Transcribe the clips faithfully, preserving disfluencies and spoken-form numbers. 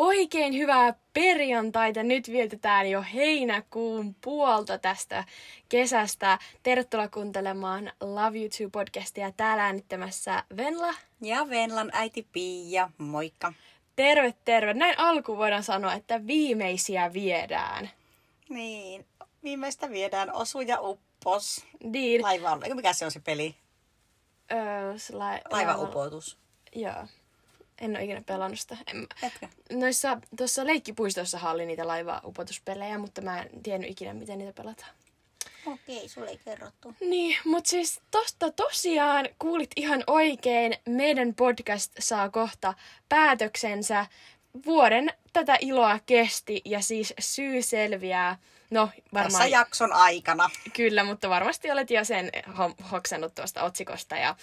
Oikein hyvää perjantaita. Nyt vietetään jo heinäkuun puolta tästä kesästä. Tervetuloa kuuntelemaan Love You Too -podcastia. Täällä äänittämässä Venla. Ja Venlan äiti Piia. Moikka. Terve, terve. Näin alkuun voidaan sanoa, että viimeisiä viedään. Niin, viimeistä viedään. Osu ja uppos. Niin. Laiva, eikö mikä se on se peli? Öö, la- Laivaupotus. Joo. En ole ikinä pelannut sitä. En... Noissa, tuossa leikkipuistossahan oli niitä laivaupotuspelejä, mutta mä en tiennyt ikinä, miten niitä pelataan. Okei, sulle ei kerrottu. Niin, mutta siis tosta tosiaan kuulit ihan oikein. Meidän podcast saa kohta päätöksensä. Vuoden tätä iloa kesti ja siis syy selviää. No, varmaan... Tässä jakson aikana. Kyllä, mutta varmasti olet jo sen hoksannut tuosta otsikosta ja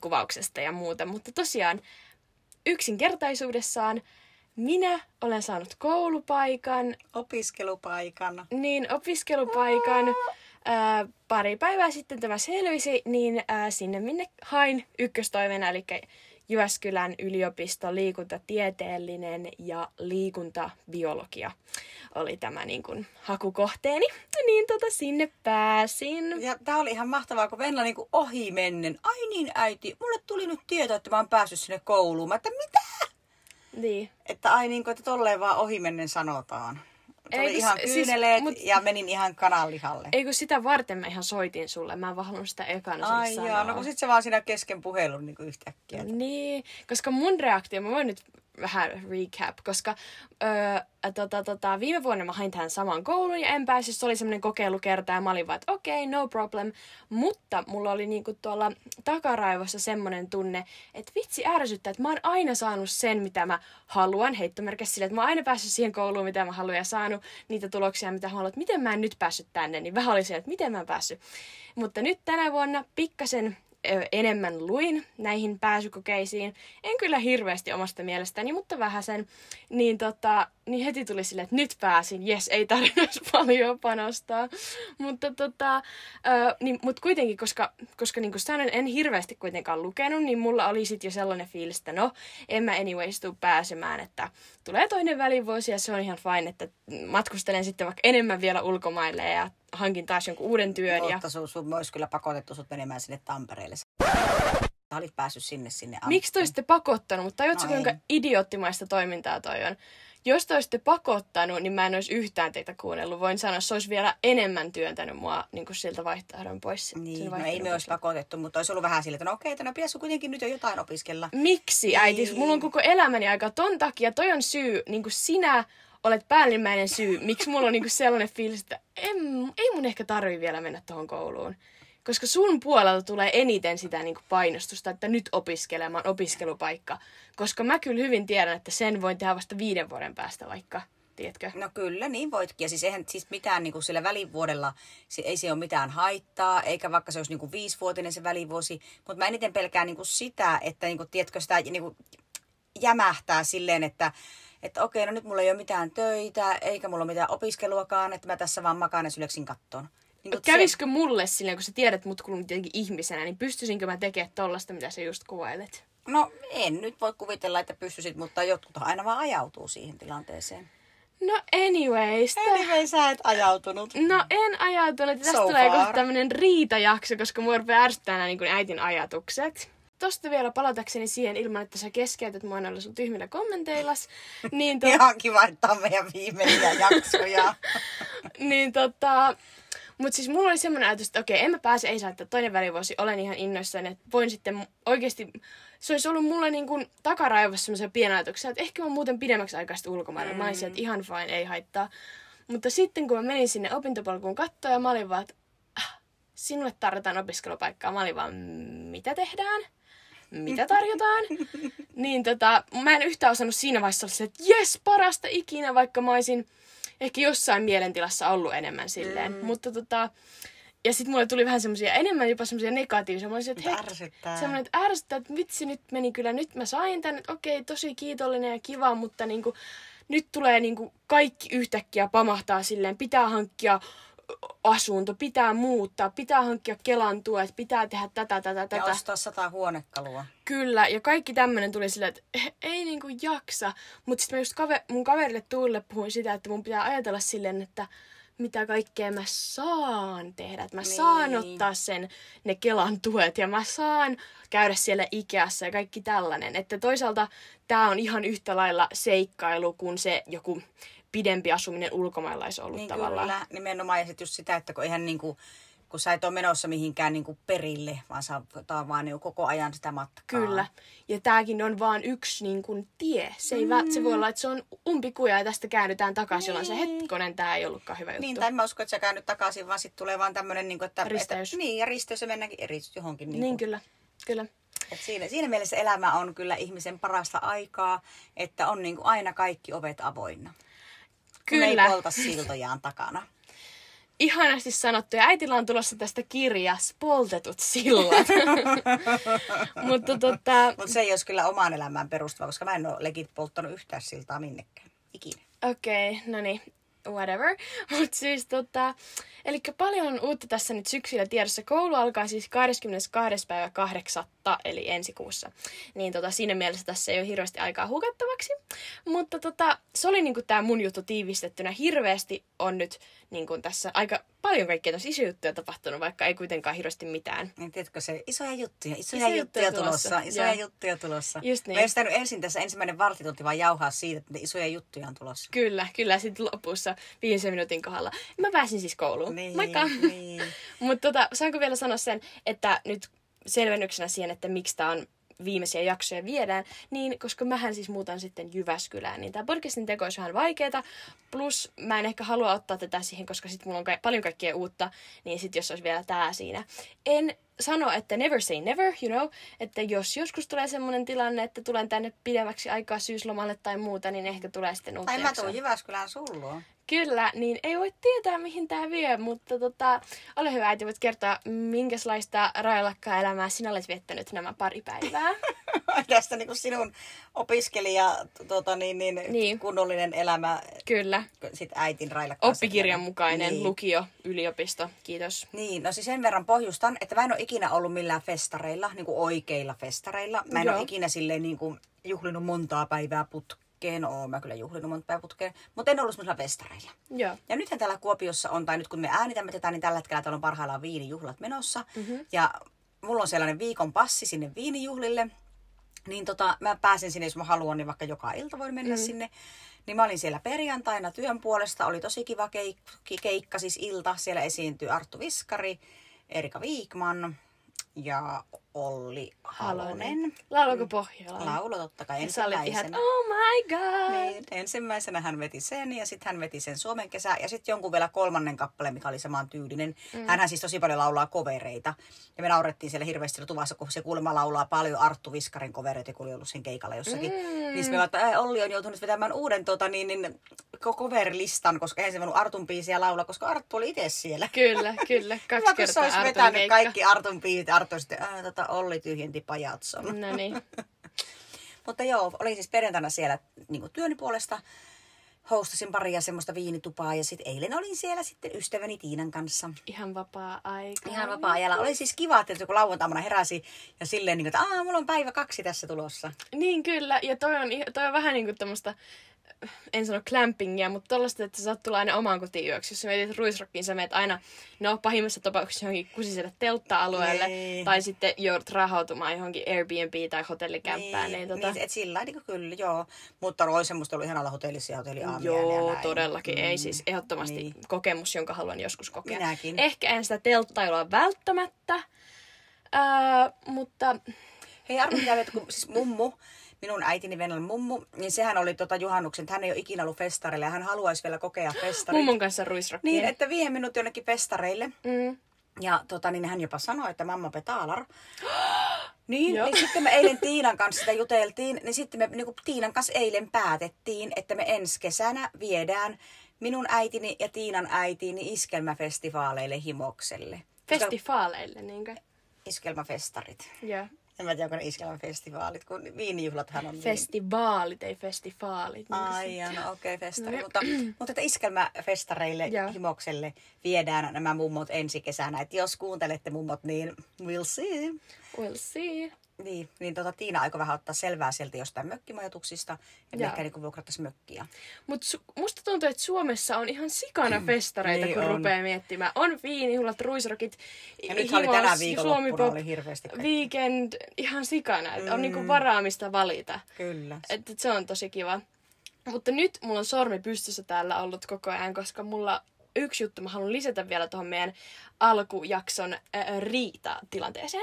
kuvauksesta ja muuta. Mutta tosiaan... Yksinkertaisuudessaan minä olen saanut koulupaikan. Opiskelupaikan. Niin, opiskelupaikan. Ää, pari päivää sitten tämä selvisi, niin ää, sinne minne hain ykköstoimena, eli Jyväskylän yliopisto, liikuntatieteellinen ja liikuntabiologia oli tämä niin kun, hakukohteeni. Niin tota, sinne pääsin. Ja tää oli ihan mahtavaa, kun Venla niin kun ohi mennen. Ai niin äiti, mulle tuli nyt tieto, että mä oon päässyt sinne kouluun. Mä että mitä? Niin. Että ai niin kun, että tolleen vaan ohi mennen sanotaan. Tuli eiku, ihan kyyneleet siis, mut, ja menin ihan kananlihalle. Eikö sitä varten mä ihan soitin sulle. Mä en vaan halunnut sitä ekana sulle ai sanoa. Jaa, no kun sit se vaan siinä kesken puhelun niin yhtäkkiä. Että... Niin, koska mun reaktio, mä voin nyt vähän recap, koska öö, tota, tota, viime vuonna mä hain tähän samaan kouluun ja en päässyt. Se oli semmoinen kokeilukerta ja mä olin vaan, että okei, okay, no problem. Mutta mulla oli niinku tuolla takaraivossa semmoinen tunne, että vitsi ärsyttää, että mä oon aina saanut sen, mitä mä haluan. Heittomerkeissä sille, että mä oon aina päässyt siihen kouluun, mitä mä haluan ja saanut niitä tuloksia, mitä haluan. Että miten mä en nyt päässyt tänne, niin vähän oli se, että miten mä en päässyt. Mutta nyt tänä vuonna pikkasen... enemmän luin näihin pääsykokeisiin. En kyllä hirveästi omasta mielestäni, mutta vähäsen. Niin, tota, niin heti tuli silleen, että nyt pääsin. Jes, ei tarvitse paljon panostaa. Mutta tota, ö, niin, mut kuitenkin, koska, koska niin kuin sanoin, en hirveästi kuitenkaan lukenut, niin mulla oli sit jo sellainen fiilis, että no, en mä anyways tuu pääsemään, että tulee toinen välivuosi ja se on ihan fine, että matkustelen sitten vaikka enemmän vielä ulkomaille ja hankin taas jonkun uuden työn. Mutta ja... sun, sun olisi kyllä pakotettu sut menemään sinne Tampereelle. Sä olit päässyt sinne sinne. Miksi te olisitte pakottanut? Mutta tajuutko, no kuinka idioottimaista toimintaa toi on? Jos te olisitte pakottanut, niin mä en olisi yhtään teitä kuunnellut. Voin sanoa, että se olisi vielä enemmän työntänyt mua niin kuin siltä vaihtoehdon pois. Niin, no ei me olisi pakotettu, mutta olisi ollut vähän silleen, että no okei, tänä pitäisi kuitenkin nyt jo jotain opiskella. Miksi, äiti? Niin. Mulla on koko elämäni aika ton takia. Toi on syy, niin kuin sinä... Olet päällimmäinen syy, miksi mulla on niinku sellainen fiilis, että en, ei mun ehkä tarvi vielä mennä tuohon kouluun. Koska sun puolelta tulee eniten sitä niinku painostusta, että nyt opiskelemaan opiskelupaikka. Koska mä kyllä hyvin tiedän, että sen voin tehdä vasta viiden vuoden päästä vaikka, tiedätkö? No kyllä, niin voitkin. Ja siis eihän siis mitään niinku sillä välivuodella, ei se ole mitään haittaa, eikä vaikka se olisi niinku viisivuotinen se välivuosi. Mutta mä eniten pelkään niinku sitä, että niinku, tiedätkö, sitä niinku jämähtää silleen, että... Että okei, no nyt mulla ei ole mitään töitä, eikä mulla ole mitään opiskeluakaan, että mä tässä vaan makaan ja syleksin kattoon. Niin kävisikö se... mulle silleen, kun sä tiedät mut kuulun tietenkin ihmisenä, niin pystyisinkö mä tekemään tollaista, mitä sä just kuvailet? No en nyt voi kuvitella, että pystyisit, mutta jotkut aina vaan ajautuu siihen tilanteeseen. No anyways. Anyway, sä et ajautunut. No en ajautunut. Tästä so tulee kohta tämmönen riitajakso, koska mua rupeaa ärsyttää nämä niin kuin äitin ajatukset. Tosta vielä palatakseni siihen ilman, että sä keskeytät mua noilla sun tyhmillä kommenteillas. Niin tot... Ihan kiva, että on meidän viimeisiä jaksoja. Niin tota... Mutta siis mulla oli semmoinen ajatus, että okei, en mä pääse, ei saa, että toinen välivuosi, olen ihan innoissani, että voin sitten oikeasti, se olisi ollut mulla niin kuin takaraivossa semmoisia pieniä ajatuksia, että ehkä mä muuten pidemmäksi aikaa sitten ulkomailla. Mm. Mä olin sieltä ihan fine, ei haittaa. Mutta sitten kun mä menin sinne opintopolkuun kattoon ja mä olin vaan, että ah, sinulle tarjotaan opiskelupaikkaa. Mä olin vaan, mitä tehdään? Mitä tarjotaan? Niin tota, mä en yhtään osannut siinä vaiheessa olla se, että jes, parasta ikinä, vaikka mä olisin ehkä jossain mielentilassa ollut enemmän silleen. Mm. Mutta tota, ja sit mulle tuli vähän semmosia, enemmän jopa semmosia negatiivisia. Mä olisin, että hei, ärsyttää. Semmoinen, että ärsyttää, että vitsi, nyt meni kyllä, nyt mä sain tän, että okei, tosi kiitollinen ja kiva, mutta niinku, nyt tulee niinku kaikki yhtäkkiä pamahtaa silleen, pitää hankkia asunto, pitää muuttaa, pitää hankkia Kelan tuet, pitää tehdä tätä, tätä, tätä. Ja ostaa sata huonekalua. Kyllä, ja kaikki tämmöinen tuli silleen, että ei niinku jaksa. Mutta sitten mä just kaver- mun kaverille Tuulle puhuin sitä, että mun pitää ajatella silleen, että mitä kaikkea mä saan tehdä. Että mä niin. saan ottaa sen, ne Kelan tuet ja mä saan käydä siellä Ikeassa ja kaikki tällainen. Että toisaalta tää on ihan yhtä lailla seikkailu kuin se joku pidempi asuminen ulkomailla olisi ollut niin tavallaan. Niin kyllä, nimenomaan. Ja sitten just sitä, että kun, eihän niinku, kun sä et ole menossa mihinkään niinku perille, vaan sä oot vaan niinku koko ajan sitä matkaa. Kyllä. Ja tääkin on vaan yksi niinku tie. Se, ei mm. vä, se voi olla, että se on umpikuja ja tästä käännytään takaisin, jolloin niin. se hetkonen, tää ei ollutkaan hyvä juttu. Niin, tai en mä usko, että sä käännyt takaisin, vaan sitten tulee vaan tämmöinen, niinku, että... Risteys. Niin, ja risteys ja mennäänkin eri johonkin. Niinku. Niin, kyllä. Kyllä. Et siinä, siinä mielessä elämä on kyllä ihmisen parasta aikaa, että on niinku aina kaikki ovet avoinna. Kyllä. Kun ei polta siltojaan takana. Ihanasti sanottu. Ja äitillä on tulossa tästä kirjas Poltetut sillat. Mutta tota... Mut se ei olisi kyllä omaan elämään perustuva, koska mä en ole legit polttanut yhtään siltaa minnekään. Ikinä. Okei, okay, no niin. Whatever. Mutta siis tota... Elikkä paljon uutta tässä nyt syksyllä tiedossa. Koulu alkaa siis kahdeskymmenestoinen päivä kahdeksatta eli ensi kuussa. Niin tota, siinä mielessä tässä ei ole hirveästi aikaa hukattavaksi. Mutta tota, se oli niinku tää mun juttu tiivistettynä. Hirveästi on nyt niinku tässä aika paljon kaikkea tossa isoja juttuja tapahtunut, vaikka ei kuitenkaan hirveästi mitään. Niin tiedätkö se, isoja juttuja, isoja, isoja juttuja, juttuja tulossa. tulossa. Isoja ja. juttuja tulossa. Just niin. Mä en ensin tässä ensimmäinen vartitunti vaan jauhaa siitä, että isoja juttuja on tulossa. Kyllä, kyllä. Sitten lopussa viisi minuutin kohdalla. Mä pääsin siis kouluun. Niin, moikka! Niin. Mutta tota, saanko vielä sanoa sen, että nyt selvennyksenä siihen, että miksi tää on viimeisiä jaksoja viedään, niin koska mähän siis muutan sitten Jyväskylään, niin tää podcastin teko olisi vähän vaikeeta, plus mä en ehkä halua ottaa tätä siihen, koska sit mulla on ka- paljon kaikkea uutta, niin sit jos olisi vielä tää siinä. En sano, että never say never, you know, että jos joskus tulee semmonen tilanne, että tulen tänne pidemmäksi aikaa syyslomalle tai muuta, niin ehkä tulee sitten uutta jaksoa. Tai mä tuun Jyväskylään sulloon. Kyllä, niin ei voi tietää, mihin tää vie, mutta tota, ole hyvä, äiti, voit kertoa, minkälaista railakkaa elämää sinä olet viettänyt nämä pari päivää. Tästä niin kuin sinun opiskelija, tota, niin, niin, niin. kunnollinen elämä. Kyllä. Sitten äitin railakkaa. Oppikirjan mukainen niin. lukio, yliopisto, kiitos. Niin, no siis sen verran pohjustan, että mä en ole ikinä ollut millään festareilla, niin kuin oikeilla festareilla. Mä en Joo. ole ikinä silleen niin kuin juhlinut montaa päivää putkeen. Oon mä kyllä juhlinut monta päivä putkeen, mutta en ollut semmoisilla festareilla. Joo. Ja nythän täällä Kuopiossa on, tai nyt kun me äänitämme tätä, niin tällä hetkellä täällä on parhaillaan viinijuhlat menossa. Mm-hmm. Ja mulla on sellainen viikon passi sinne viinijuhlille. Niin tota, mä pääsen sinne, jos mä haluan, niin vaikka joka ilta voi mennä mm-hmm. sinne. Niin mä olin siellä perjantaina työn puolesta, oli tosi kiva keik- keikka, siis ilta. Siellä esiintyi Arttu Viskari, Erika Vikman ja Olli Halonen. Lauloiko Pohjola? Laulo totta kai ensimmäisenä. Oh my god! Niin, ensimmäisenä hän veti sen ja sitten hän veti sen Suomen kesää ja sitten jonkun vielä kolmannen kappale, mikä oli saman tyylinen. Mm. Hänhän siis tosi paljon laulaa kovereita. Ja me naurettiin siellä hirveästi siellä tuvassa, kun se kuulemma laulaa paljon Arttu Viskarin kovereita, kun oli ollut sen keikalla jossakin. Mm. Niin me vaattiin, Olli on joutunut vetämään uuden tota, niin, niin, cover-listan, koska eihän se voinut Artun biisiä laulaa, koska Arttu oli itse siellä. Kyllä, kyllä. Kaksi no, kertaa Artun keikka. Kun se olisi vetänyt keikka. Kaikki Artun biisit, Arttu sitten, äh, tota, Olli tyhjenti pajatson. No niin. Mutta joo, olin siis perjantaina siellä niin työni puolesta. Hostasin paria semmoista viinitupaa ja sitten eilen olin siellä sitten ystäväni Tiinan kanssa. Ihan vapaa-aika. Ihan vapaa-ajalla. Oli siis kiva, että kun lauantaamana heräsi ja silleen, niin kuin, että aah, mulla on päivä kaksi tässä tulossa. Niin kyllä, ja toi on, toi on vähän niin kuin tämmöistä... En sano clampingia, mutta tollaista, että sä saat tulla aina omaan kotiin yöksi. Jos sä menet Ruisrockiin, sä menet aina, no pahimmassa tapauksessa johonkin kusiselle teltta-alueelle. Nee. Tai sitten joudut rahautumaan johonkin Airbnb- tai hotellikämppään. Nee. Niin, tota... niin et sillä lailla, niin kyllä, joo. Mutta oli semmoista ollut ihanalla hotellissa ja hotelliaamia. Joo, todellakin. Mm. Ei siis ehdottomasti niin. kokemus, jonka haluan joskus kokea. Minäkin. Ehkä en sitä telttailua välttämättä, äh, mutta... Hei Arvo, mitä kun siis mummu... Minun äitini Venlan mummu, niin sehän oli tota juhannuksen, hän ei ole ikinä ollut festarille ja hän haluaisi vielä kokea festarit. Mummon kanssa Ruisrockia. Niin, että vie minut jonnekin festareille. Mm. Ja tota, niin hän jopa sanoi, että mamma petalar. Niin, niin sitten me eilen Tiinan kanssa sitä juteltiin, niin sitten me niin Tiinan kanssa eilen päätettiin, että me ensi kesänä viedään minun äitini ja Tiinan äitini iskelmäfestivaaleille Himokselle. Festivaaleille, niinkö? Iskelmäfestarit. Joo. Yeah. En mä tiedä, onko ne iskelmän festivaalit, kun viinijuhlathan on... Festivaalit, niin... ei festivaalit. Ai, no okei, okay, festari. No, mutta, mutta että iskelmäfestareille, yeah. Himokselle viedään nämä mummot ensi kesänä. Et jos kuuntelette mummot, niin we'll see. We'll see. Niin, niin tota, Tiina aikoi vähän ottaa selvää sieltä jostain mökkimajoituksista ja yeah. ehkä niin vuokrattaisi mökkiä. Mutta su- musta tuntuu, että Suomessa on ihan sikana festareita, niin kun on. Rupeaa miettimään. On viinijuhlat, ruisrockit, ja nyt oli tänään viikonloppuna, oli hirveästi kaikki. Weekend, ihan sikana. Että mm. on niinku varaa mistä valita. Kyllä. Että et se on tosi kiva. Mutta nyt mulla on sormi pystyssä täällä ollut koko ajan, koska mulla... Yksi juttu, mä haluan lisätä vielä tuohon meidän alkujakson ää, riitatilanteeseen.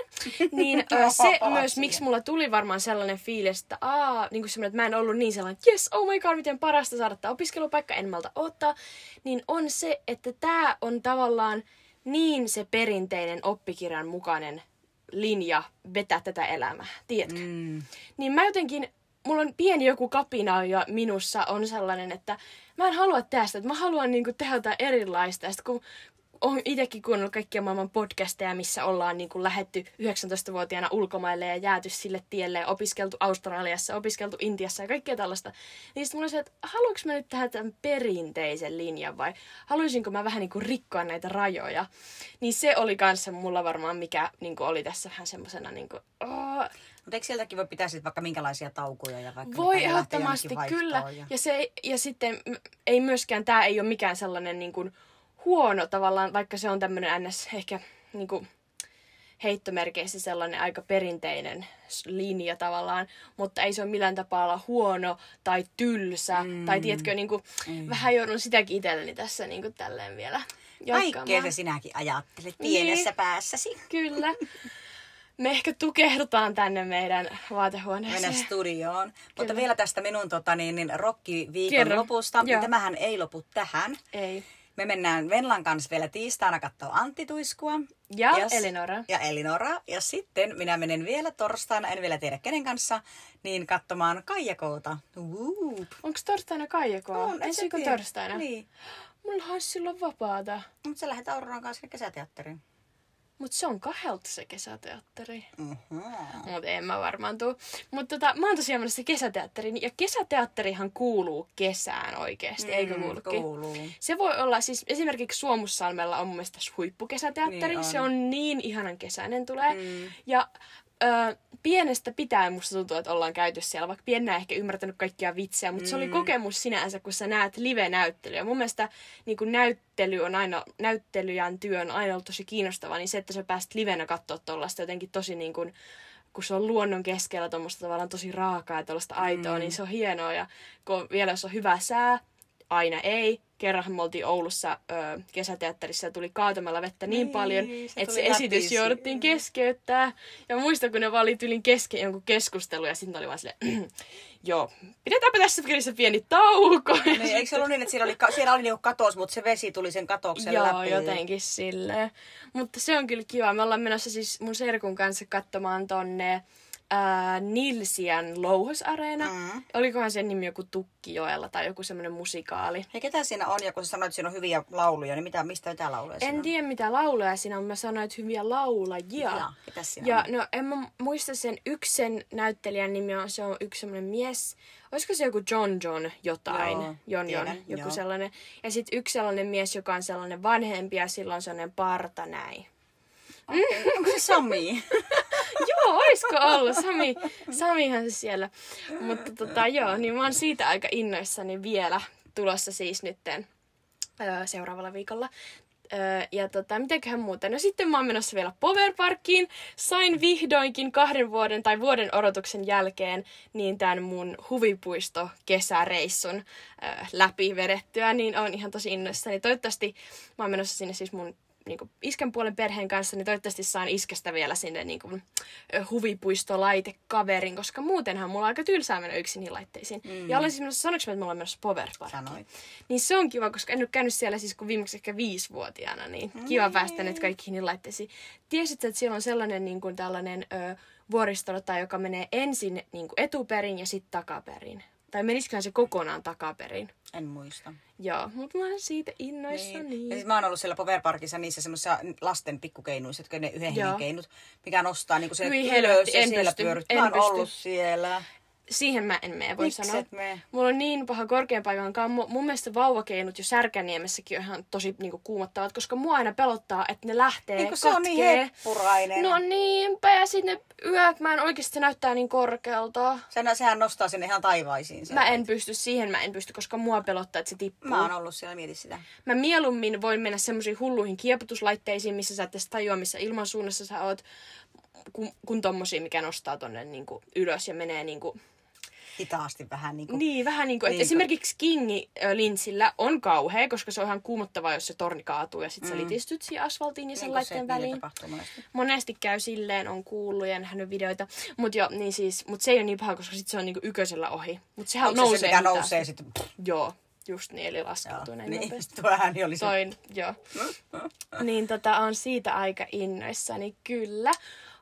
Niin ää, se myös, miksi mulla tuli varmaan sellainen fiilis, että aa, niin kuin semmoinen, että mä en ollut niin sellainen, yes, oh my god, miten parasta saada tämä opiskelupaikka, en malta ottaa. Niin on se, että tää on tavallaan niin se perinteinen oppikirjan mukainen linja vetää tätä elämää, tiedätkö? Mm. Niin mä jotenkin... Mulla on pieni joku kapina ja minussa on sellainen, että mä en halua tästä, että mä haluan niinku tehdä jotain erilaista. Ja sit kun olen itsekin kuunnellut kaikkia maailman podcasteja, missä ollaan niinku lähetty yhdeksäntoistavuotiaana ulkomaille ja jääty sille tielle ja opiskeltu Australiassa, opiskeltu Intiassa ja kaikkea tällaista. Niin sit mulla on se, että haluanko mä nyt tehdä tämän perinteisen linjan vai haluaisinko mä vähän niinku rikkoa näitä rajoja. Niin se oli kanssa mulla varmaan, mikä niinku oli tässä vähän semmosena niinku... Oh, mutta eikö sieltäkin voi pitää sitten vaikka minkälaisia taukoja ja vaikka voi ehdottomasti, kyllä. Ja... Ja, se, ja sitten ei myöskään, tämä ei ole mikään sellainen niin kuin huono tavallaan, vaikka se on tämmöinen ns. Ehkä niin kuin heittomerkeissä sellainen aika perinteinen linja tavallaan, mutta ei se ole millään tapaa olla huono tai tylsä. Mm. Tai tiedätkö, niin kuin, mm. vähän joudun sitäkin itselleni tässä niin kuin tälleen vielä jatkamaan. Kaikkea se sinäkin ajattelet pienessä niin, päässäsi. Kyllä. Me ehkä tukehdutaan tänne meidän vaatehuoneeseen. Mennään studioon. Kyllä. Mutta vielä tästä minun tota, niin, niin, rokkiviikon lopusta. Joo. Tämähän ei lopu tähän. Ei. Me mennään Venlan kanssa vielä tiistaina katsoa Antti Tuiskua. Ja yes. Elinora. Ja Elinora. Ja sitten minä menen vielä torstaina, en vielä tiedä kenen kanssa, niin katsomaan Kaijakoota. Onko torstaina Kaijakoa? On, ensi viikon torstaina? Niin. Mulla on silloin vapaata. Mutta sä lähdet Auroran kanssa kesäteatteriin. Mut se on kahdelta se kesäteatteri. Uh-huh. Mut en mä varmaan tuu. Mut tota, mä oon tosiaan mennessä kesäteatteriin. Ja kesäteatterihan kuuluu kesään oikeesti, mm, eikö kuulukin? Kuuluu. Se voi olla, siis esimerkiksi Suomussalmella on mun mielestä huippukesäteatteri. Niin on. Se on niin ihanan kesäinen tulee. Mm. Ja... Öö, pienestä pitäen musta tuntuu, että ollaan käyty siellä, vaikka piennä ehkä ymmärtänyt kaikkia vitsejä, mutta mm. se oli kokemus sinänsä, kun sä näet live-näyttelyä. Mun mielestä niin kun näyttely on aina, näyttelijän työ on aina ollut tosi kiinnostavaa, niin se, että sä pääst livenä katsoa tollaista jotenkin tosi niin kun, kun se on luonnon keskellä tommoista tavallaan tosi raakaa ja tollaista aitoa, mm. niin se on hienoa ja kun vielä jos on hyvä sää, aina ei. Kerranhan me oltiin Oulussa öö, kesäteatterissa ja tuli kaatamalla vettä niin, niin paljon, että se esitys jouduttiin keskeyttää. Ja muistan, kun ne vaan oli tylin kesken jonkun keskustelun ja sitten oli vaan silleen, joo, pidetäänpä tässä kirjassa pieni tauko. No, niin, eikö se ollut niin, että siellä oli, siellä oli niinku katos, mutta se vesi tuli sen katoksen joo, läpi? Joo, jotenkin silleen. Mutta se on kyllä kiva. Me ollaan menossa siis mun serkun kanssa katsomaan tonne Äh, Nilsiän Louhos Areena. Mm. Olikohan sen nimi joku Tukkijoella tai joku semmoinen musikaali. Ja ketä siinä on? Ja kun sä sanoit, että siinä on hyviä lauluja, niin mitä, mistä mitä lauluja siinä on? En tiedä mitä lauluja siinä on, mä sanoin, että hyviä laulajia. Ja, ketäs siinä ja, on? No en mä muista sen yksen näyttelijän nimi, on, se on yksi semmoinen mies. Olisiko se joku John John jotain? Joo, John John, tiedän, joku joo. Sellainen. Ja sit yksi sellainen mies, joka on sellainen vanhempi ja sillä on sellainen parta näin. Okay. Onko se Sami? Joo, oisko ollut. Sami, Samihan se siellä. Mutta tota joo, niin mä oon siitä aika innoissani vielä tulossa siis nytten öö, seuraavalla viikolla. Öö, ja tota, mitäköhän muuta? No sitten mä oon menossa vielä Power Parkiin. Sain vihdoinkin kahden vuoden tai vuoden odotuksen jälkeen niin tämän mun huvipuisto kesäreissun öö, läpi vedettyä. Niin oon ihan tosi innoissani. Toivottavasti mä oon menossa sinne siis mun niinku iskän puolen perheen kanssa, niin toivottavasti saan iskästä vielä sinne niinku huvipuistolaitekaverin, koska muutenhan mulla on aika tylsää mennä yksin niihin laitteisiin. Mm. Ja olen siis menossa, sanoinko mä, että me ollaan menossa Power Parkiin? Sanoit. Niin se on kiva, koska en nyt käynyt siellä siis kun viimeksi ehkä viisivuotiaana, niin mm. kiva päästä nyt kaikkiin niihin laitteisiin. Tiesitkö, että siellä on sellainen niin kuin tällainen ö, vuoristorata, joka menee ensin niin kuin etuperin ja sitten takaperin? Tai menisiköhän se kokonaan takaperin? En muista. Joo, mutta mä olen siitä innoissani. Niin. Ja siis mä oon ollut siellä Power Parkissa niissä semmoisissa lasten pikkukeinuissa, jotka ne yhden hengen keinut, mikä nostaa niinku se ylös ja siellä pyöryttää. Mä oon ollut siellä. Siihen mä en mene, voi Mikset sanoa. Mene? Mulla on niin paha korkeapaikan kammo. Mun mielestä vauvakeinut jo Särkänniemessäkin on ihan tosi niinku kuumottavat, koska mua aina pelottaa, että ne lähtee, niin katkee. Se on niin heppurainen. No niinpä, ja sit ne yöt, mä en oikeesti, se näyttää niin korkealta. Sen, sehän nostaa sinne ihan taivaisiin. Mä en pysty siihen, mä en pysty, koska mua pelottaa, että se tippuu. Mä oon ollut siellä, mieti sitä. Mä mieluummin voin mennä semmoisiin hulluihin kieputuslaitteisiin, missä sä et edes tajua, missä ilmansuunnassa sä oot, kun, kun tommosia, mikä nostaa tonne niinku ylös ja menee niinku hitaasti vähän niinku. Niin, vähän niinku. Niin, esimerkiksi kingi linssillä on kauhea, koska se on ihan kuumottavaa, jos se torni kaatuu ja sit mm-hmm. sä litistyt siihen asfaltiin ja sen niin, laitteen se, väliin. Monesti. monesti käy silleen, on kuullut ja nähnyt videoita. Mut jo, niin siis, mut se ei ole niin paha, koska sit se on niinku yköisellä ohi. Mut sehän on nousee se, mikä hitaasti. nousee sit. Joo, just niin, eli laskeutuu näin niin, nopeasti. Tuo ääni oli se. Toin, joo. Niin tota, on siitä aika innoissani, kyllä.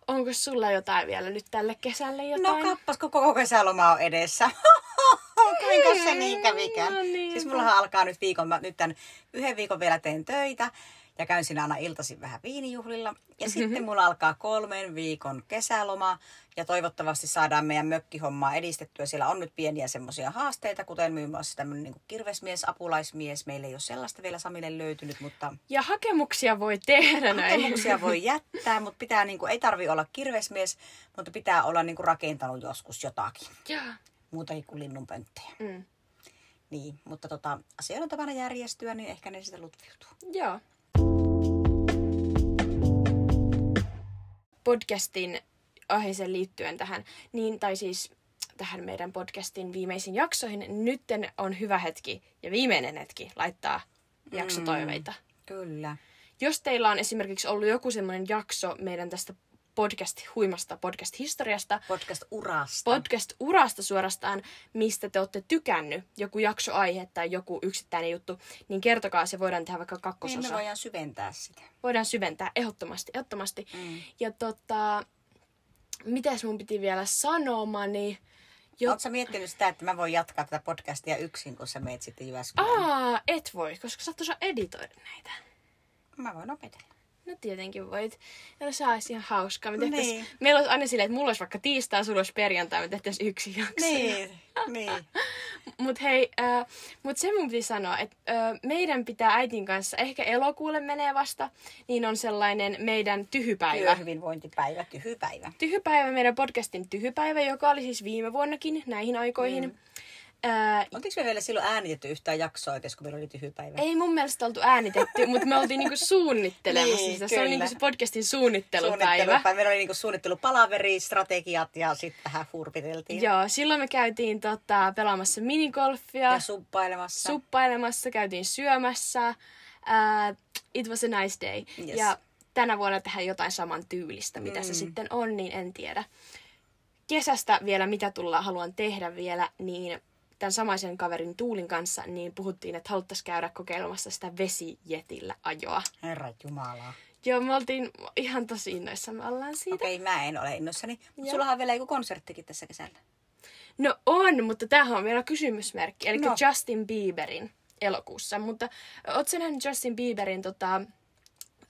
Onko sulla jotain vielä nyt tälle kesälle jotain? No kappas, koko kesäloma on edessä. Kuinka se niin kävikään? No niin. Siis mullahan alkaa nyt viikon, mä nyt tämän yhden viikon vielä teen töitä ja käyn siinä aina iltaisin vähän viinijuhlilla. Ja mm-hmm. sitten mulla alkaa kolmen viikon kesäloma ja toivottavasti saadaan meidän mökkihommaa edistettyä. Siellä on nyt pieniä semmoisia haasteita, kuten muun muassa tämmöinen niin kuin kirvesmies, apulaismies. Meillä ei ole sellaista vielä Samille löytynyt, mutta ja hakemuksia voi tehdä näin. Hakemuksia voi jättää, mutta pitää, niin kuin, ei tarvitse olla kirvesmies, mutta pitää olla niin kuin rakentanut joskus jotakin. Ja. Muutakin kuin linnunpönttejä. Mm. Niin, mutta tota, asioilla on tapana järjestyä, niin ehkä ne sitä lutviutuu. Joo. Podcastin aiheeseen liittyen tähän, niin, tai siis tähän meidän podcastin viimeisiin jaksoihin, nytten on hyvä hetki ja viimeinen hetki laittaa mm, jaksotoiveita. Kyllä. Jos teillä on esimerkiksi ollut joku semmoinen jakso meidän tästä podcast-huimasta podcast-historiasta, podcast-urasta. podcast-urasta suorastaan, mistä te olette tykännyt, joku jaksoaihe tai joku yksittäinen juttu, niin kertokaa, se voidaan tehdä vaikka kakkososa. Niin me voidaan syventää sitä. Voidaan syventää, ehdottomasti, ehdottomasti. Mm. Ja tota, mitäs mun piti vielä sanomani? Jo... Oletko sä miettinyt sitä, että mä voin jatkaa tätä podcastia yksin, kun sä meet sitten Jyväskylään? Aa, et voi, koska sä et osaa editoida näitä. Mä voin opetella. No tietenkin voit. Ja se olisi ihan hauskaa. Me tehtäis, meillä olisi aina silleen, että mulla olisi vaikka tiistai, sulla olisi perjantai, me tehtäisiin yksi jakso. Niin, niin. Mut hei, äh, mut se mun piti sanoa, että äh, meidän pitää äitin kanssa, ehkä elokuulle menee vasta, niin on sellainen meidän tyhypäivä. Työhyvinvointipäivä, tyhypäivä. Tyhypäivä, meidän podcastin tyhypäivä, joka oli siis viime vuonnakin näihin aikoihin. Mm. Ää, Oltiinko me vielä silloin äänitetty yhtään jaksoa, etes kun meillä oli tyhypäivä? Ei mun mielestä oltu äänitetty, mutta me oltiin niinku suunnittelemassa niin, sitä. Se oli niinku se podcastin suunnittelupäivä. Suunnittelupäivä. Meillä oli niinku suunnittelupalaveri, strategiat ja sitten vähän hurpiteltiin. Joo, silloin me käytiin tota, pelaamassa minigolfia. Ja suppailemassa. Suppailemassa, käytiin syömässä. Uh, it was a nice day. Yes. Ja tänä vuonna tehdään jotain saman tyylistä, mitä mm. se sitten on, niin en tiedä. Kesästä vielä, mitä tullaan, haluan tehdä vielä, niin tämän samaisen kaverin Tuulin kanssa, niin puhuttiin, että haluttaisiin käydä kokeilemassa sitä vesijetillä ajoa. Herra Jumala. Joo, me oltiin ihan tosi innoissa, me ollaan siitä. Okei, okay, mä en ole innoissani. Mutta sullahan on vielä joku konserttikin tässä kesällä. No on, mutta tämähän on vielä kysymysmerkki. Eli no. Justin Bieberin elokuussa. Mutta ootko sä nähnyt Justin Bieberin tota,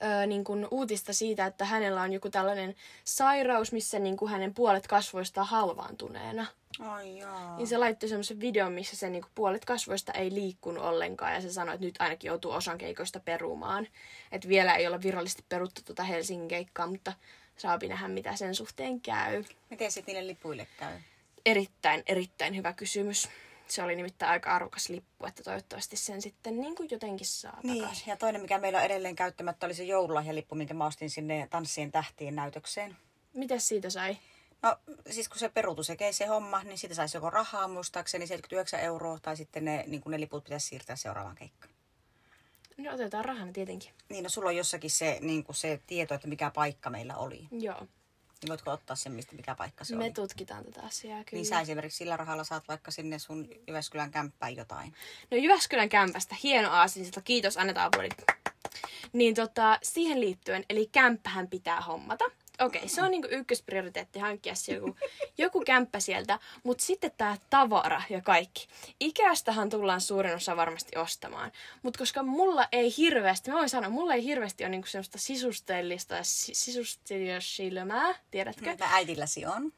ö, niin kuin uutista siitä, että hänellä on joku tällainen sairaus, missä niin kuin hänen puolet kasvoistaan halvaantuneena? Ai jaa. Niin se laittoi semmoisen videon, missä se niinku puolet kasvoista ei liikkunut ollenkaan. Ja se sanoi, että nyt ainakin joutuu osan keikoista perumaan. Että vielä ei ole virallisesti peruttu tuota Helsingin keikkaa, mutta saapi nähdä, mitä sen suhteen käy. Miten se niille lipuille käy? Erittäin, erittäin hyvä kysymys. Se oli nimittäin aika arvokas lippu, että toivottavasti sen sitten niin kuin jotenkin saa niin, takaisin. Ja toinen, mikä meillä on edelleen käyttämättä, oli se joululahjalippu, minkä mä ostin sinne Tanssien tähtien näytökseen. Mitäs siitä sai? No siis kun se peruutui se se homma, niin siitä saisi joko rahaa muistaakseni seitsemänkymmentäyhdeksän euroa tai sitten ne, niin ne liput pitäisi siirtää seuraavaan keikkaan. No otetaan rahana tietenkin. Niin, no sulla on jossakin se, niin se tieto, että mikä paikka meillä oli. Joo. Niin voitko ottaa sen, mistä mikä paikka se Me oli? Me tutkitaan tätä asiaa kyllä. Niin sä esimerkiksi sillä rahalla saat vaikka sinne sun Jyväskylän kämppään jotain. No Jyväskylän kämpästä, hieno aasinsilta, kiitos, annetaan aplodit. Niin tota, siihen liittyen, eli kämppähän pitää hommata. Okei, okay, se on niinku ykkösprioriteetti hankkia joku, joku kämppä sieltä, mutta sitten tämä tavara ja kaikki. Ikästähän tullaan suurin osa varmasti ostamaan, mutta koska mulla ei hirveästi, mä voin sanoa, mulla ei hirveästi ole niinku semmoista sisusteellista ja sisustelijasilmää, tiedätkö? Mitä äitilläsi on?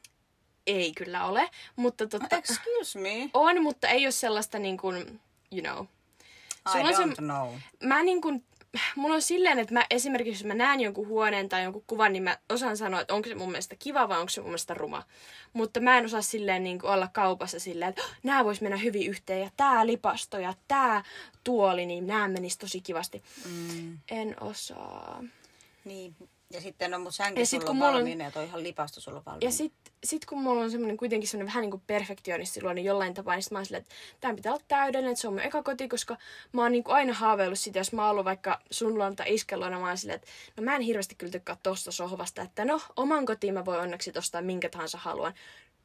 Ei kyllä ole, mutta totta... Excuse me? On, mutta ei ole sellaista niinku, you know... I don't se, know. Mä niinku... Mulla on silleen, että mä esimerkiksi jos mä näen jonkun huoneen tai jonkun kuvan, niin mä osaan sanoa, että onko se mun mielestä kiva vai onko se mun mielestä ruma. Mutta mä en osaa silleen niin kuin olla kaupassa silleen, että nää vois mennä hyvin yhteen ja tää lipasto ja tää tuoli, niin nää menis tosi kivasti. Mm. En osaa. Niin. Ja sitten no mun sänky sulla on valmiina ja toi ihan lipasto sulla on valmiina. Ja sit, sit kun mulla on semmonen kuitenkin semmonen vähän niinku perfektionisti luonne jollain tapaa, niin sit mä oon silleen, että tää pitää olla täydellinen, että se on mun eka koti, koska mä oon niinku aina haaveillut sitä, jos mä oon ollut vaikka sun luona tai isken luona, mä oon silleen, että no mä en hirveästi kyllä tykkää tosta sohvasta, että no oman kotiin mä voin onneksi ostaa minkä tahansa haluan.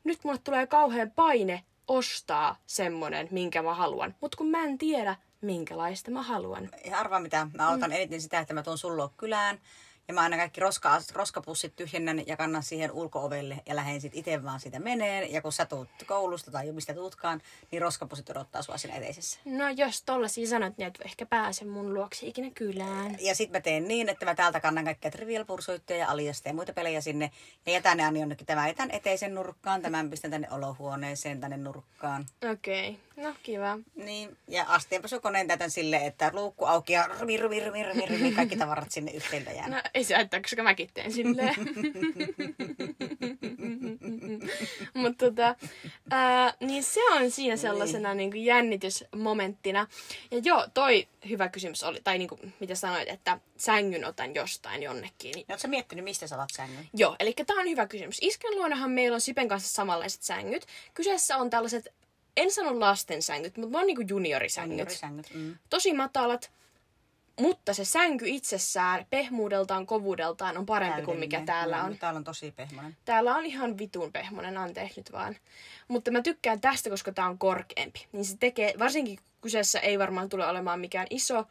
Nyt mulle tulee kauhean paine ostaa semmonen, minkä mä haluan, mut kun mä en tiedä, minkälaista mä haluan. Ja arvaa mitä, mä aloitan mm. eniten sitä, että mä tuon sun luo kylään. Ja mä aina kaikki roska, roskapussit tyhjennän ja kannan siihen ulko-ovelle ja lähden sitten itse vaan siitä meneen. Ja kun sä tuut koulusta tai mistä tuutkaan, niin roskapussit odottaa sua siinä eteisessä. No jos tollaisia sanot, niin et ehkä pääse mun luokse ikinä kylään. Ja sit mä teen niin, että mä täältä kannan kaikkia trivialpursuittuja ja aliasta ja muita pelejä sinne. Ja jätän ne aina jonnekin. Tämän jätän eteisen nurkkaan, tämän pistän tänne olohuoneeseen, tänne nurkkaan. Okei, okay. No kiva. Niin, ja astianpesukoneen täytän silleen, että luukku auki ja virru, virru, virru, virru, virru, kaikki tavarat sinne yhteyden jäänyt. No, ei se haittaa, koska mäkin teen silleen. Mutta tota, ää, niin se on siinä sellaisena niin kuin jännitysmomenttina. Ja joo, toi hyvä kysymys oli, tai niin kuin, mitä sanoit, että sängyn otan jostain jonnekin. No ootko sä miettinyt, mistä sä otat sängyn? Joo, eli tää on hyvä kysymys. Isken luonahan meillä on Sipen kanssa samanlaiset sängyt. Kyseessä on tällaiset, en sano lasten sängyt, mutta mä oon niin kuin juniorisängyt. Juniorisängyt mm. Tosi matalat. Mutta se sänky itsessään, pehmuudeltaan, kovuudeltaan on parempi Täydellinen. Kuin mikä täällä on. Täällä on tosi pehmonen. Täällä on ihan vitun pehmonen, anteeksi nyt vaan. Mutta mä tykkään tästä, koska tää on korkeampi. Niin se tekee, varsinkin kyseessä ei varmaan tule olemaan mikään iso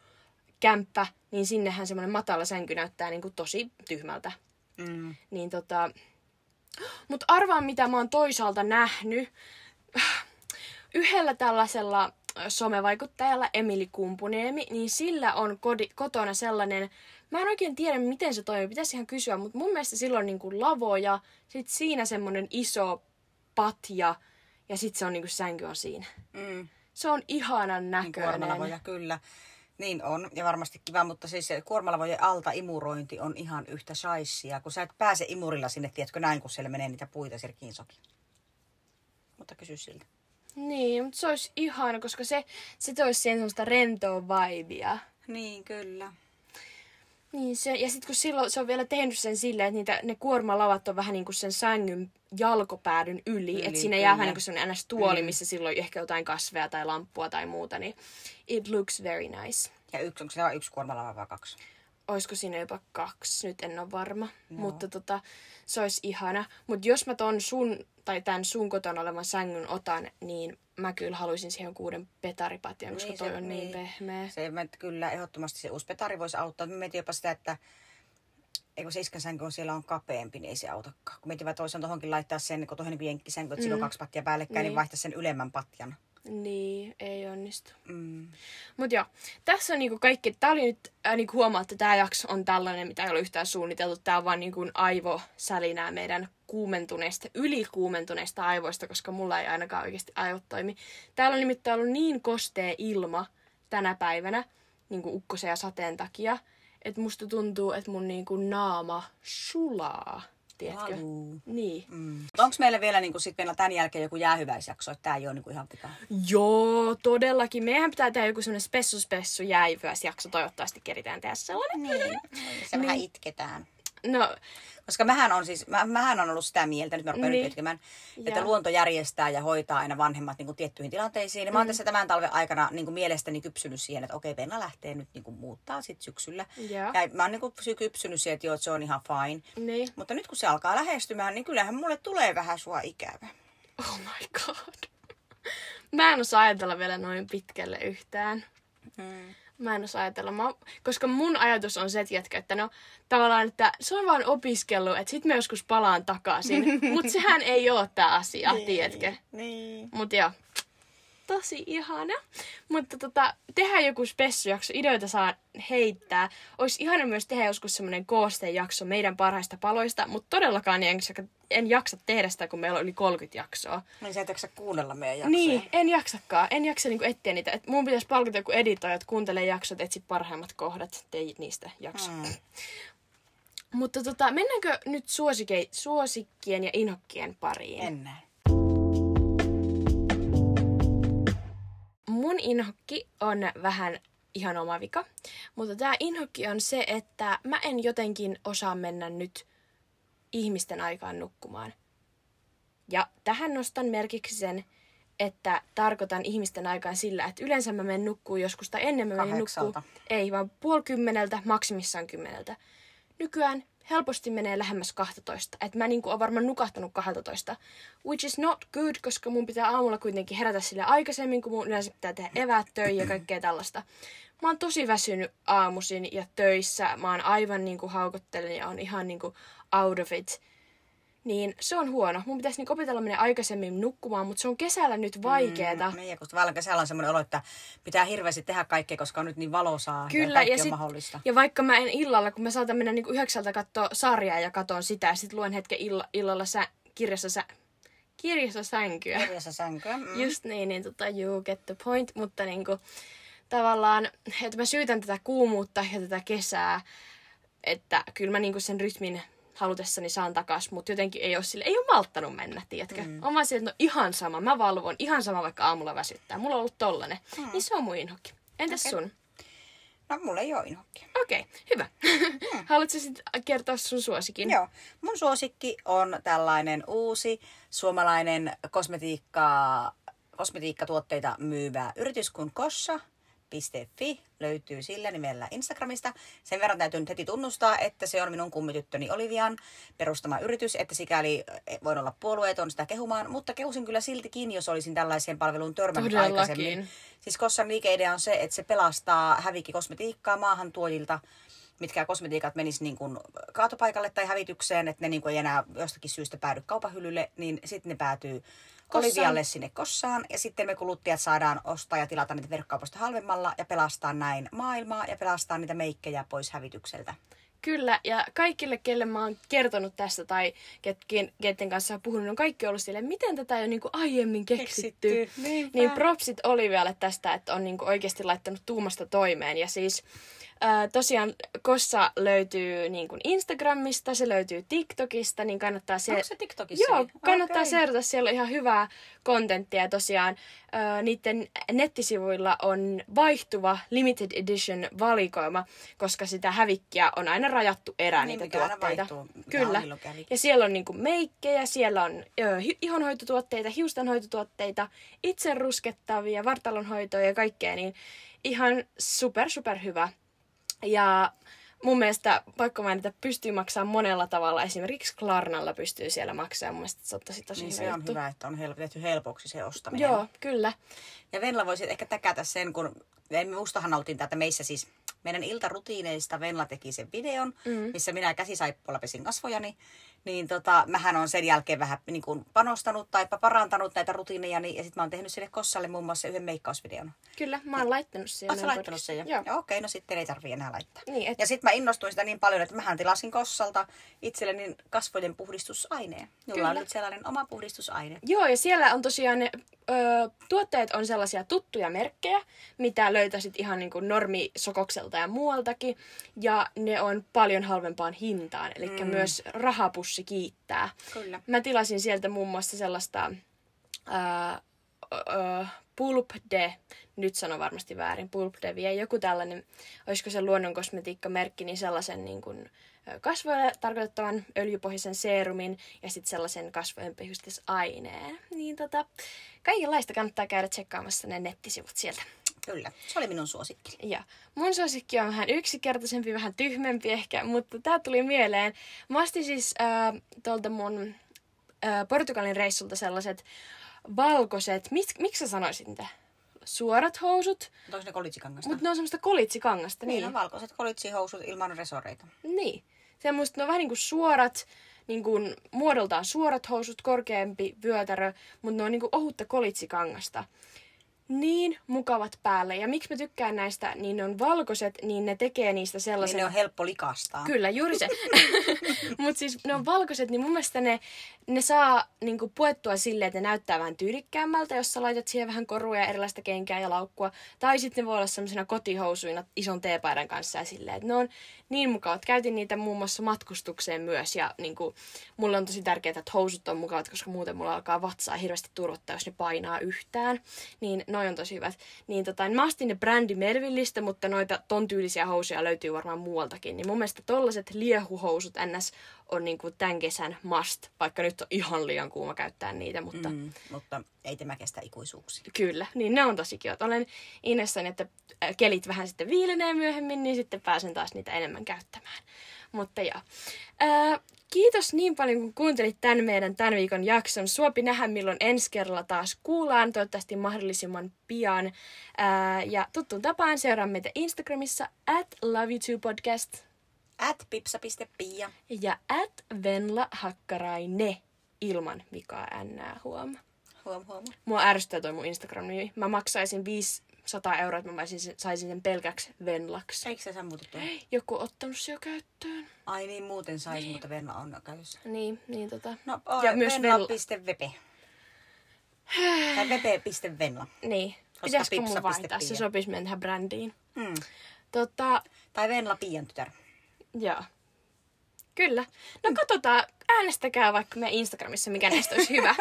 kämppä, niin sinnehän semmoinen matala sänky näyttää niinku tosi tyhmältä. Mm. Niin tota... Mut arvaan mitä mä oon toisaalta nähnyt. Yhdellä tällaisella... somevaikuttajalla Emili Kumpuniemi, niin sillä on kodi, kotona sellainen, mä en oikein tiedä miten se toimii, pitäisi ihan kysyä, mutta mun mielestä sillä on niinku lavo ja sit siinä semmonen iso patja ja sit se on niinku sänky on siinä. Mm. Se on ihanan näköinen. Kuormalavoja, kyllä. Niin on, ja varmasti kiva, mutta siis kuormalavojen alta imurointi on ihan yhtä shaissia, kun sä et pääse imurilla sinne, tiedätkö näin, kun siellä menee niitä puita sirkkiin sokin. Mutta kysy siltä. Niin, mutta se olisi ihana, koska se, se toisi siihen semmoista rentoa vibea. Niin, kyllä. Niin, se, ja sitten kun silloin se on vielä tehnyt sen silleen, että niitä, ne kuormalavat on vähän niin kuin sen sängyn jalkopäädyn yli. yli että siinä jää vähän niin kuin semmoinen ns. Tuoli, missä silloin on ehkä jotain kasveja tai lamppua tai muuta. Niin it looks very nice. Ja yksi, onko se vain yksi kuormalava vai kaksi? Olisiko siinä jopa kaksi, nyt en ole varma. Joo. Mutta tota, se olisi ihana. Mutta jos mä ton sun, tai tämän sun kotona olevan sängyn otan, niin mä kyllä haluaisin siihen kuuden petaripatian, koska niin, toi se, on niin, niin pehmeä. Se, mä, kyllä, ehdottomasti se uusi petari voisi auttaa. Mä mietin jopa sitä, että eikö se iskän sänky on siellä on kapeampi, niin ei se autakaan. Kun mietin vaan toisaan tohonkin laittaa sen, kun tohon jenkkisänky, että mm. siinä on kaksi pattia päällekkäin, niin, niin vaihtaa sen ylemmän patjan. Niin, ei onnistu. Mm. Mut joo, tässä on niinku kaikki. Tää oli nyt, äh, niinku huomaa, että tää jakso on tällainen, mitä ei ole yhtään suunniteltu. Tää on vaan niinku aivosälinää meidän kuumentuneista, ylikuumentuneista aivoista, koska mulla ei ainakaan oikeasti aivot toimi. Täällä on nimittäin ollut niin kostea ilma tänä päivänä, niinku ukkosen ja sateen takia, että musta tuntuu, että mun niinku naama sulaa. Tiedätkö? Haluu. Niin. Mm. Onko meillä vielä niin sit meillä tämän jälkeen joku jäähyväisjakso, että tämä ei ole niin ihan pikaa? Joo, todellakin. Meidän pitää tehdä joku semmoinen spessu-spessu jäähyväisjakso. Toivottavasti keritään tehdä sellainen. Niin, se niin. Vähän itketään. No. Koska mähän on, siis, mä, mähän on ollut sitä mieltä, nyt mä rupean niin. Itkemään, että ja. Luonto järjestää ja hoitaa aina vanhemmat niin kuin tiettyihin tilanteisiin. Ja mä oon mm. tässä tämän talven aikana niin kuin mielestäni kypsynyt siihen, että okei, Venla lähtee nyt niin kuin muuttaa sit syksyllä. Ja, ja mä oon niin kuin kypsynyt siihen, että joo, se on ihan fine. Niin. Mutta nyt kun se alkaa lähestymään, niin kyllähän mulle tulee vähän sua ikävä. Oh my god. Mä en osaa ajatella vielä noin pitkälle yhtään. Mm. Mä en osaa ajatella. Mä, koska mun ajatus on se, jätkä, että no tavallaan, että se on vaan opiskellut, että sit mä joskus palaan takaisin. Mut sehän ei oo tää asia, niin, tiedätkö? Niin. Mut joo. Tosi ihana. Mutta tota, tehdään joku spessujakso, ideoita saa heittää. Olisi ihana myös tehdä joskus semmoinen koostejakso meidän parhaista paloista, mutta todellakaan en, en jaksa tehdä sitä, kun meillä on yli kolmekymmentä jaksoa. Niin sä et jaksa kuunnella meidän jaksoja. Niin, en jaksakaan. En jaksa niinku etsiä niitä. Et mun pitäisi palkita joku editoija, että kuuntelee jaksot, etsi parhaimmat kohdat, tei niistä jaksoja. Mm. Mutta tota, mennäänkö nyt suosike- suosikkien ja inhokkien pariin? Mennään. Mun inhokki on vähän ihan oma vika, mutta tää inhokki on se, että mä en jotenkin osaa mennä nyt ihmisten aikaan nukkumaan. Ja tähän nostan merkiksi sen, että tarkoitan ihmisten aikaan sillä, että yleensä mä menen nukkuun joskus tai ennen mä menen nukkuun. Ei, vaan puoli kymmeneltä, maksimissaan kymmeneltä. Nykyään helposti menee lähemmäs kaksitoista. Että mä niinku oon varmaan nukahtanut kaksitoista. Which is not good, koska mun pitää aamulla kuitenkin herätä sille aikaisemmin, kun mun yleensä pitää tehdä eväät, töihin ja kaikkea tällaista. Mä oon tosi väsynyt aamuisin ja töissä. Mä oon aivan niinku haukottelen ja on ihan niinku out of it. Niin se on huono. Mun pitäisi niinku opetella mennä aikaisemmin nukkumaan, mutta se on kesällä nyt vaikeeta. Mm, niin, kun tavallaan kesällä on semmoinen olo, että pitää hirveästi tehdä kaikkea, koska on nyt niin valosaa. Kyllä, ja, ja, sit, ja vaikka mä en illalla, kun mä saatan mennä niinku yhdeksältä katsoa sarjaa ja katon sitä, ja sit luen hetken illa, illalla sä, kirjassa, sä, kirjassa sänkyä. Kirjassa sänkyä. Mm. Just niin, niin tota, you get the point. Mutta niinku, tavallaan, että mä syytän tätä kuumuutta ja tätä kesää, että kyllä mä niinku sen rytmin halutessani saan takas, mutta jotenkin ei ole sille, ei ole malttanut mennä, tiedätkö? Mm. On vaan sille, että no ihan sama, mä valvon, ihan sama vaikka aamulla väsyttää. Mulla on ollut tollanen. Mm. Niin se on mun inhokki. Entäs okay. sun? No mulla ei ole inhokki. Okei, okay, hyvä. Mm. Haluatko sitten kertoa sun suosikin? Joo. Mun suosikki on tällainen uusi suomalainen kosmetiikka, kosmetiikkatuotteita myyvä yritys kuin Kossa. piste fi löytyy sillä nimellä Instagramista. Sen verran täytyy nyt heti tunnustaa, että se on minun kummityttöni Olivian perustama yritys, että sikäli voin olla puolueeton sitä kehumaan, mutta kehusin kyllä siltikin, jos olisin tällaiseen palveluun törmännyt aikaisemmin. Siis Kossan liikeidea on se, että se pelastaa hävikki kosmetiikkaa maahantuojilta, mitkä kosmetiikat menis niin kuin kaatopaikalle tai hävitykseen, että ne niin kuin ei enää jostakin syystä päädy kaupahyllylle, niin sitten ne päätyy Kossaan. Olivialle sinne Kossaan, ja sitten me kuluttajat saadaan ostaa ja tilata niitä verkkokaupasta halvemmalla ja pelastaa näin maailmaa ja pelastaa niitä meikkejä pois hävitykseltä. Kyllä, ja kaikille, kelle mä oon kertonut tästä tai ketkin, ketten kanssa on puhunut, on kaikki ollut silleen, miten tätä ei ole niinku aiemmin keksitty. keksitty. Niin propsit Olivialle tästä, että on niinku oikeasti laittanut tuumasta toimeen. Ja siis äh, tosiaan Kossa löytyy niinku Instagramista, se löytyy TikTokista, niin kannattaa se... Onko se TikTokissa? Joo, kannattaa okay. seurata, siellä on ihan hyvää kontenttia. Ja tosiaan äh, niiden nettisivuilla on vaihtuva limited edition valikoima, koska sitä hävikkiä on aina rajattu erää niin, niitä tuotteita. Kyllä. Ja siellä on niinku meikkejä, siellä on ö, hi- ihonhoitotuotteita, hiustenhoitotuotteita, itse ruskettavia, vartalonhoitoja ja kaikkea, niin ihan super super hyvä. Ja mun mielestä, vaikka mä en tätä pystyy maksamaan monella tavalla, esimerkiksi Klarnalla pystyy siellä maksamaan. Mun mielestä se on tosi tosi niin hyvä se juttu. On hyvä, että on tehty helpoksi se ostaminen. Joo, kyllä. Ja Venla voisi ehkä täkätä sen, kun mustahan oltiin täältä meissä siis meidän iltarutiineista Venla teki sen videon, mm. missä minä käsisaippualla pesin kasvojani. Niin tota, mähän on sen jälkeen vähän niin kuin panostanut tai parantanut näitä rutiineja. Niin, ja sitten mä oon tehnyt sille Kossalle muun muassa yhden meikkausvideon. Kyllä, mä oon ja, laittanut siihen. Ootko laittanut siihen? Joo. Okei, okay, no sitten ei tarvii enää laittaa. Niin, et... Ja sitten mä innostuin sitä niin paljon, että mähän tilasin Kossalta itselleni kasvojen puhdistusaineen. Jolla Kyllä. on nyt sellainen oma puhdistusaine. Joo, ja siellä on tosiaan ne ö, tuotteet on sellaisia tuttuja merkkejä, mitä löytäisit ihan niin kuin normisokokselta ja muualtakin. Ja ne on paljon halvempaan hintaan, eli mm. myös rahapussi. Se kiittää. Kyllä. Mä tilasin sieltä muun muassa sellaista ää, ää, Pulp de, nyt sano varmasti väärin, Pulp de Vie, joku tällainen, olisiko se luonnonkosmetiikkamerkki, niin sellaisen niin kuin kasvoille tarkoitettavan öljypohjaisen seerumin ja sitten sellaisen kasvojen pehdistysaineen. Niin tota, kaikenlaista kannattaa käydä tsekkaamassa ne nettisivut sieltä. Kyllä, se oli minun suosikki. Ja mun suosikki on vähän yksinkertaisempi, vähän tyhmempi ehkä, mutta tää tuli mieleen. Mä astin siis äh, tuolta mun äh, Portugalin reissulta sellaiset valkoiset, miksi sä sanoisit niitä? suorat housut. Mutta onko ne kolitsikangasta? Mutta ne on semmoista kolitsikangasta, niin. Niin on valkoiset kolitsihousut ilman resoreita. Niin. Semmoiset, ne on vähän niin kuin suorat, niin kuin muodoltaan suorat housut, korkeampi vyötärö, mutta ne on niin kuin ohutta kolitsikangasta. Niin mukavat päälle. Ja miksi mä tykkään näistä, niin ne on valkoiset, niin ne tekee niistä sellaisen... Niin ne on helppo likastaa. Kyllä, juuri se. Mutta siis ne on valkoiset, niin mun mielestä ne, ne saa niinku puettua silleen, että ne näyttää vähän tyylikkäämmältä, jos sä laitat siihen vähän koruja, erilaista kenkää ja laukkua. Tai sitten ne voi olla sellaisena kotihousuina ison teepaidan kanssa ja silleen, että ne on niin mukavat. Käytin niitä muun muassa matkustukseen myös ja niinku, mulle on tosi tärkeää, että housut on mukavat, koska muuten mulla alkaa vatsaa hirveästi turvottaa, jos ne painaa yhtään. Niin noi on tosi hyvät. Niin tota, mä astin ne brändi Mervillistä, mutta noita ton tyylisiä housuja löytyy varmaan muualtakin. Niin mun mielestä tollaset liehuhousut ns. On niinku tän kesän must. Vaikka nyt on ihan liian kuuma käyttää niitä, mutta... Mm, mutta ei tämä kestä ikuisuuksia. Kyllä, niin ne on tosi kivat. Olen innoissani, että kelit vähän sitten viilenee myöhemmin, niin sitten pääsen taas niitä enemmän käyttämään. Mutta joo. Öö, Kiitos niin paljon, kun kuuntelit tämän meidän tämän viikon jakson. Suopi nähdä, milloin ensi kerralla taas kuullaan. Toivottavasti mahdollisimman pian. Ää, ja tuttuun tapaan seuraa meitä Instagramissa at loveyoutoopodcast, at pipsa piste piia ja at venlahakkaraine ilman vikaa äänää huom. Huom, huom. Mua ärsyttää toi mun Instagram-nimi. Mä maksaisin viisisataa euroa, että mä saisin sen pelkäksi Venlaksi. Eikö sä sammutettu? Joku on ottanut se jo käyttöön. Ai niin, muuten saisi, niin. Mutta Venla on käytössä. Niin, niin tota. No, o- ja myös venla piste vepe. Tai vepe piste venla. Niin. Pitäisikö mun vaihtaa? Se sopisi mennä brändiin. Hmm. Tota... Tai Venla Piian tytär. Joo. Kyllä. No katsotaan, äänestäkää vaikka meidän Instagramissa, mikä näistä olisi hyvä.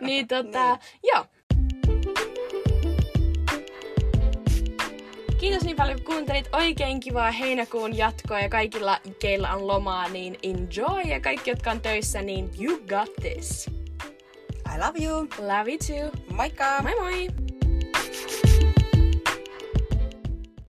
Niin tota, joo. Kiitos niin paljon, kun kuuntelit. Oikein kivaa heinäkuun jatkoa ja kaikilla, keillä on lomaa, niin enjoy. Ja kaikki, jotka on töissä, niin you got this. I love you. Love you too. Moikka. Moi moi.